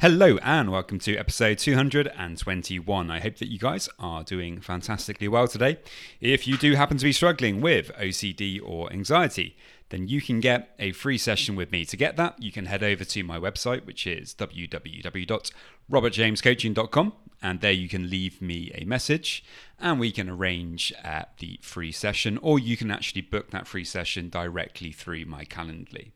Hello and welcome to episode 221. I hope that you guys are doing fantastically well today. If you do happen to be struggling with OCD or anxiety, then you can get a free session with me. To get that, you can head over to my website, which is www.robertjamescoaching.com, and there you can leave me a message and we can arrange the free session, or you can actually book that free session directly through my Calendly.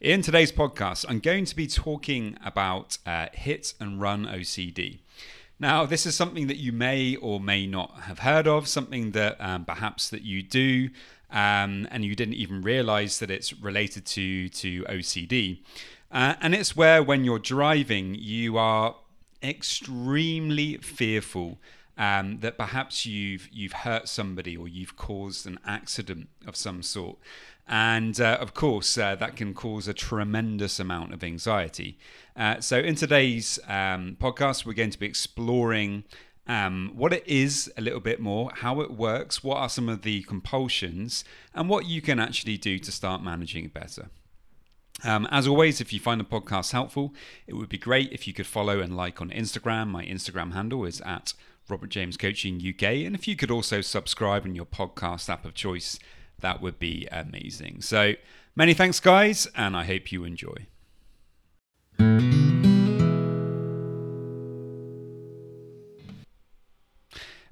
In today's podcast, I'm going to be talking about hit and run OCD. Now, this is something that you may or may not have heard of, something that perhaps that you do and you didn't even realize that it's related to OCD. And it's where when you're driving, you are extremely fearful that perhaps you've hurt somebody or you've caused an accident of some sort. And of course, that can cause a tremendous amount of anxiety. So in today's podcast, we're going to be exploring what it is a little bit more, how it works, what are some of the compulsions, and what you can actually do to start managing it better. As always, if you find the podcast helpful, it would be great if you could follow and like on Instagram. My Instagram handle is at Robert James Coaching UK. And if you could also subscribe in your podcast app of choice, that would be amazing. So many thanks, guys, and I hope you enjoy.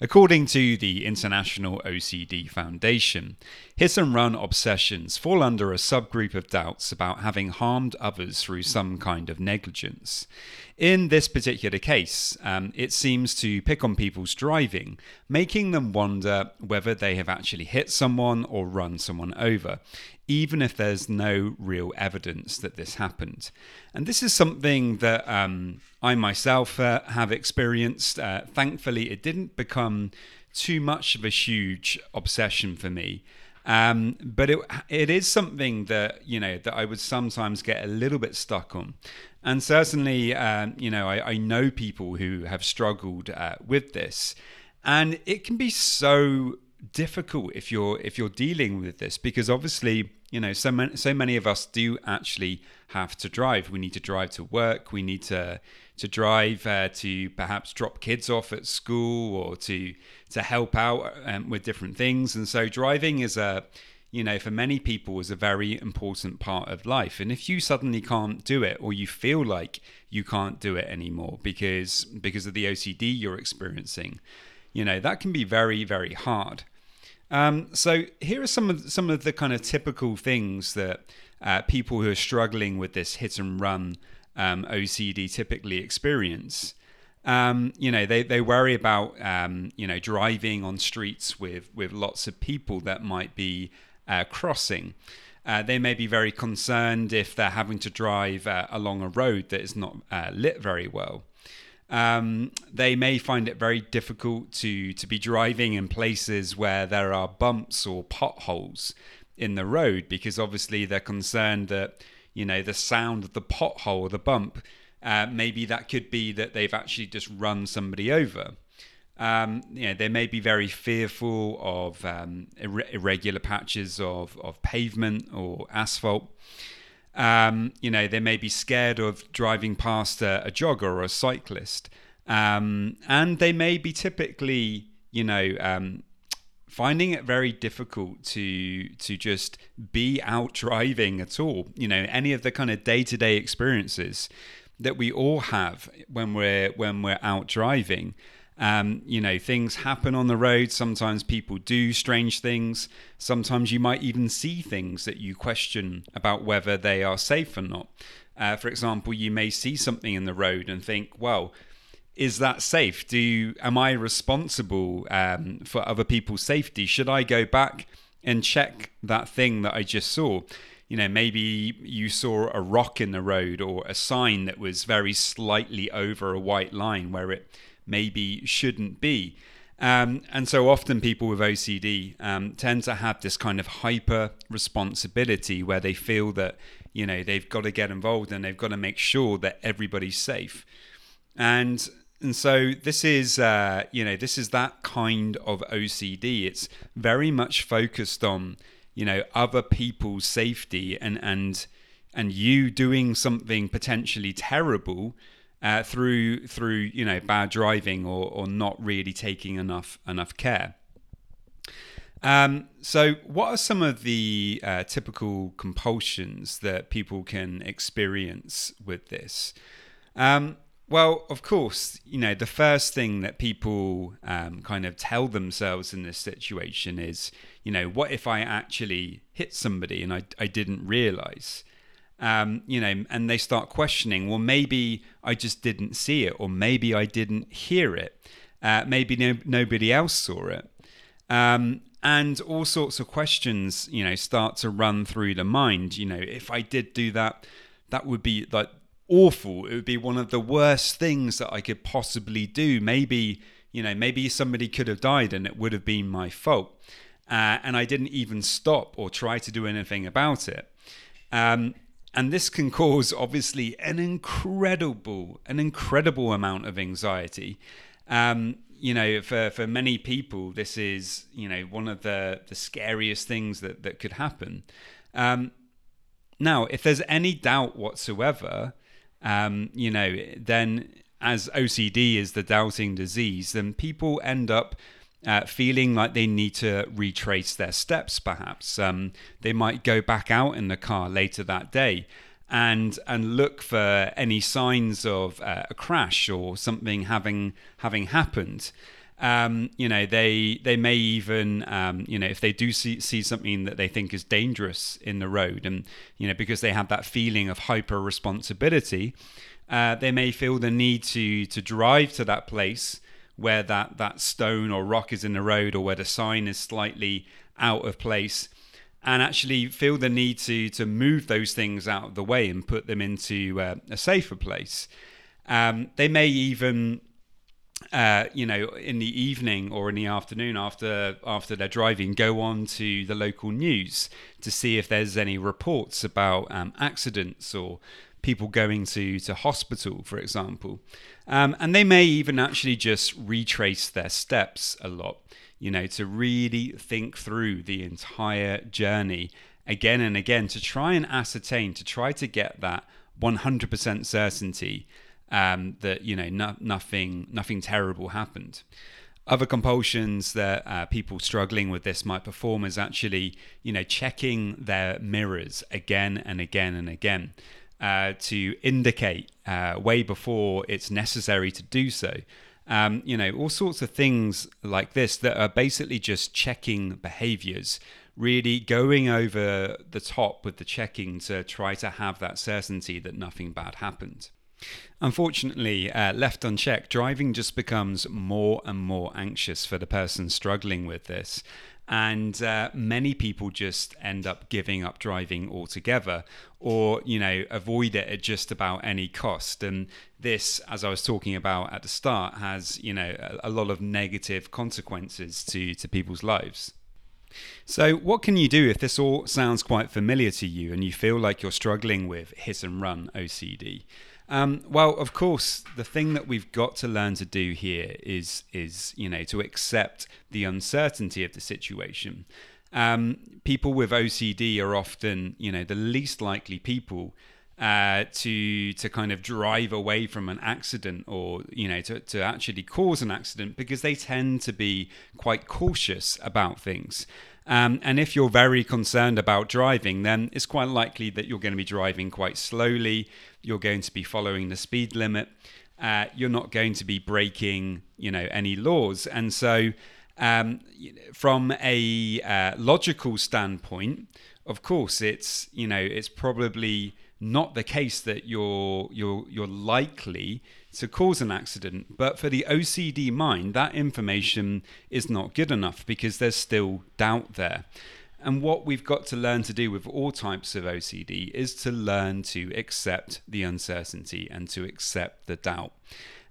According to the International OCD Foundation, hit and run obsessions fall under a subgroup of doubts about having harmed others through some kind of negligence. In this particular case, it seems to pick on people's driving, making them wonder whether they have actually hit someone or run someone over, even if there's no real evidence that this happened. And this is something that I myself have experienced. Thankfully, it didn't become too much of a huge obsession for me. But it is something that, you know, that I would sometimes get a little bit stuck on. And certainly, you know, I know people who have struggled with this, and it can be so difficult if you're dealing with this, because obviously, you know, so many of us do actually have to drive. We need to drive to work. We need to drive to perhaps drop kids off at school, or to help out with different things. And so driving is for many people is a very important part of life. And if you suddenly can't do it, or you feel like you can't do it anymore because of the OCD you're experiencing, you know, that can be very, very hard. So here are some of the kind of typical things that people who are struggling with this hit and run OCD typically experience. They worry about driving on streets with lots of people that might be crossing. They may be very concerned if they're having to drive along a road that is not lit very well. They may find it very difficult to be driving in places where there are bumps or potholes in the road, because obviously they're concerned that, you know, the sound of the pothole or the bump, maybe that could be that they've actually just run somebody over. They may be very fearful of irregular patches of pavement or asphalt. They may be scared of driving past a jogger or a cyclist, and they may be typically, finding it very difficult to just be out driving at all. You know, any of the kind of day-to-day experiences that we all have when we're out driving. Things happen on the road. Sometimes people do strange things. Sometimes you might even see things that you question about whether they are safe or not. For example, you may see something in the road and think, well, is that safe? Am I responsible for other people's safety? Should I go back and check that thing that I just saw? You know, maybe you saw a rock in the road or a sign that was very slightly over a white line where it maybe shouldn't be. And so often people with OCD tend to have this kind of hyper responsibility where they feel that, you know, they've got to get involved and they've got to make sure that everybody's safe. And so this is, you know, this is that kind of OCD. It's very much focused on, you know, other people's safety and you doing something potentially terrible through you know, bad driving or not really taking enough care. So what are some of the typical compulsions that people can experience with this? Well, of course, you know, the first thing that people kind of tell themselves in this situation is, you know, what if I actually hit somebody and I didn't realize? You know, and they start questioning, well, maybe I just didn't see it, or maybe I didn't hear it. Maybe nobody else saw it. And all sorts of questions, you know, start to run through the mind. You know, if I did do that, that would be like awful. It would be one of the worst things that I could possibly do. Maybe, you know, maybe somebody could have died and it would have been my fault. And I didn't even stop or try to do anything about it. And this can cause, obviously, an incredible amount of anxiety. You know, for many people, this is, you know, one of the scariest things that could happen. Now, if there's any doubt whatsoever, you know, then as OCD is the doubting disease, then people end up feeling like they need to retrace their steps, perhaps. They might go back out in the car later that day and look for any signs of a crash or something having happened. You know, they may even, you know, if they do see something that they think is dangerous in the road, and, you know, because they have that feeling of hyper responsibility, they may feel the need to drive to that place where that stone or rock is in the road, or where the sign is slightly out of place, and actually feel the need to move those things out of the way and put them into a safer place. They may even, you know, in the evening or in the afternoon after they're driving, go on to the local news to see if there's any reports about accidents or people going to hospital, for example. And they may even actually just retrace their steps a lot, you know, to really think through the entire journey again and again, to try and ascertain, to try to get that 100% certainty that, you know, nothing terrible happened. Other compulsions that people struggling with this might perform is actually, you know, checking their mirrors again and again and again. To indicate way before it's necessary to do so. You know, all sorts of things like this that are basically just checking behaviors, really going over the top with the checking to try to have that certainty that nothing bad happened. Unfortunately, left unchecked, driving just becomes more and more anxious for the person struggling with this. And many people just end up giving up driving altogether, or, you know, avoid it at just about any cost. And this, as I was talking about at the start, has, you know, a lot of negative consequences to people's lives. So what can you do if this all sounds quite familiar to you and you feel like you're struggling with hit and run OCD? Well, of course, the thing that we've got to learn to do here is you know, to accept the uncertainty of the situation. People with OCD are often, you know, the least likely people to kind of drive away from an accident, or, you know, to actually cause an accident, because they tend to be quite cautious about things. And if you're very concerned about driving, then it's quite likely that you're going to be driving quite slowly. You're going to be following the speed limit. You're not going to be breaking, you know, any laws. And so from a logical standpoint, of course, it's, you know, it's probably not the case that you're likely to cause an accident. But for the OCD mind, that information is not good enough because there's still doubt there. And what we've got to learn to do with all types of OCD is to learn to accept the uncertainty and to accept the doubt.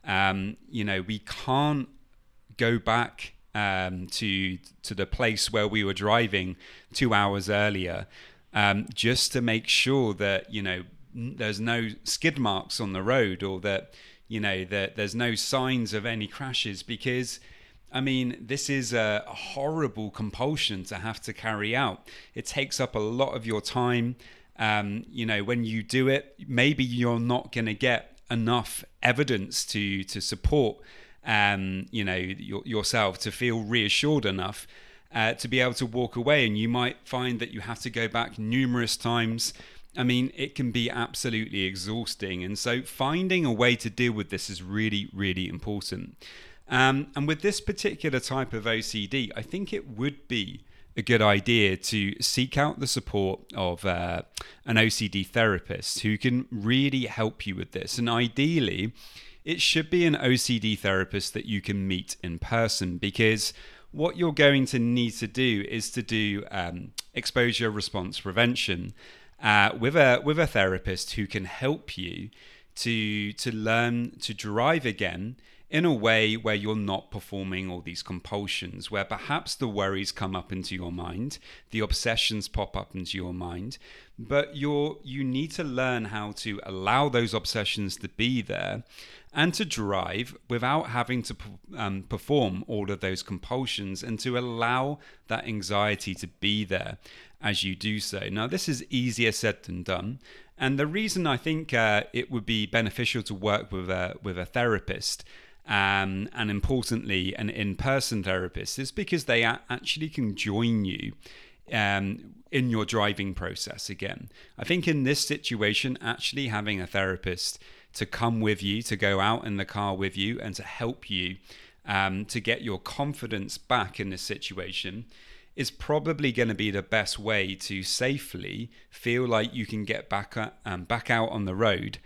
We can't go back to the place where we were driving 2 hours earlier just to make sure that, there's no skid marks on the road, or that, that there's no signs of any crashes, because this is a horrible compulsion to have to carry out. It takes up a lot of your time. When you do it, maybe you're not going to get enough evidence to support, yourself, to feel reassured enough to be able to walk away. And you might find that you have to go back numerous times. It can be absolutely exhausting. And so finding a way to deal with this is really, really important. And with this particular type of OCD, I think it would be a good idea to seek out the support of an OCD therapist who can really help you with this. And ideally, it should be an OCD therapist that you can meet in person, because what you're going to need to do is to do exposure response prevention with a therapist who can help you to learn to drive again in a way where you're not performing all these compulsions, where perhaps the worries come up into your mind, the obsessions pop up into your mind, but you need to learn how to allow those obsessions to be there and to drive without having to perform all of those compulsions, and to allow that anxiety to be there as you do so. Now, this is easier said than done. And the reason I think it would be beneficial to work with a therapist, and importantly, an in-person therapist, is because they actually can join you in your driving process again. I think in this situation, actually having a therapist to come with you, to go out in the car with you, and to help you to get your confidence back in this situation is probably going to be the best way to safely feel like you can get back out on the road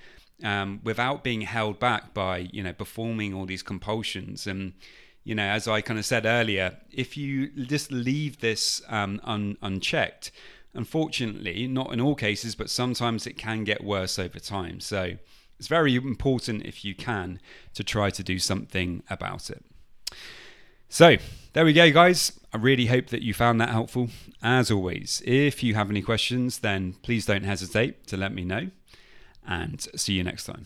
without being held back by, performing all these compulsions. And, as I kind of said earlier, if you just leave this unchecked, unfortunately, not in all cases, but sometimes it can get worse over time. So it's very important, if you can, to try to do something about it. So there we go, guys. I really hope that you found that helpful. As always, if you have any questions, then please don't hesitate to let me know. And see you next time.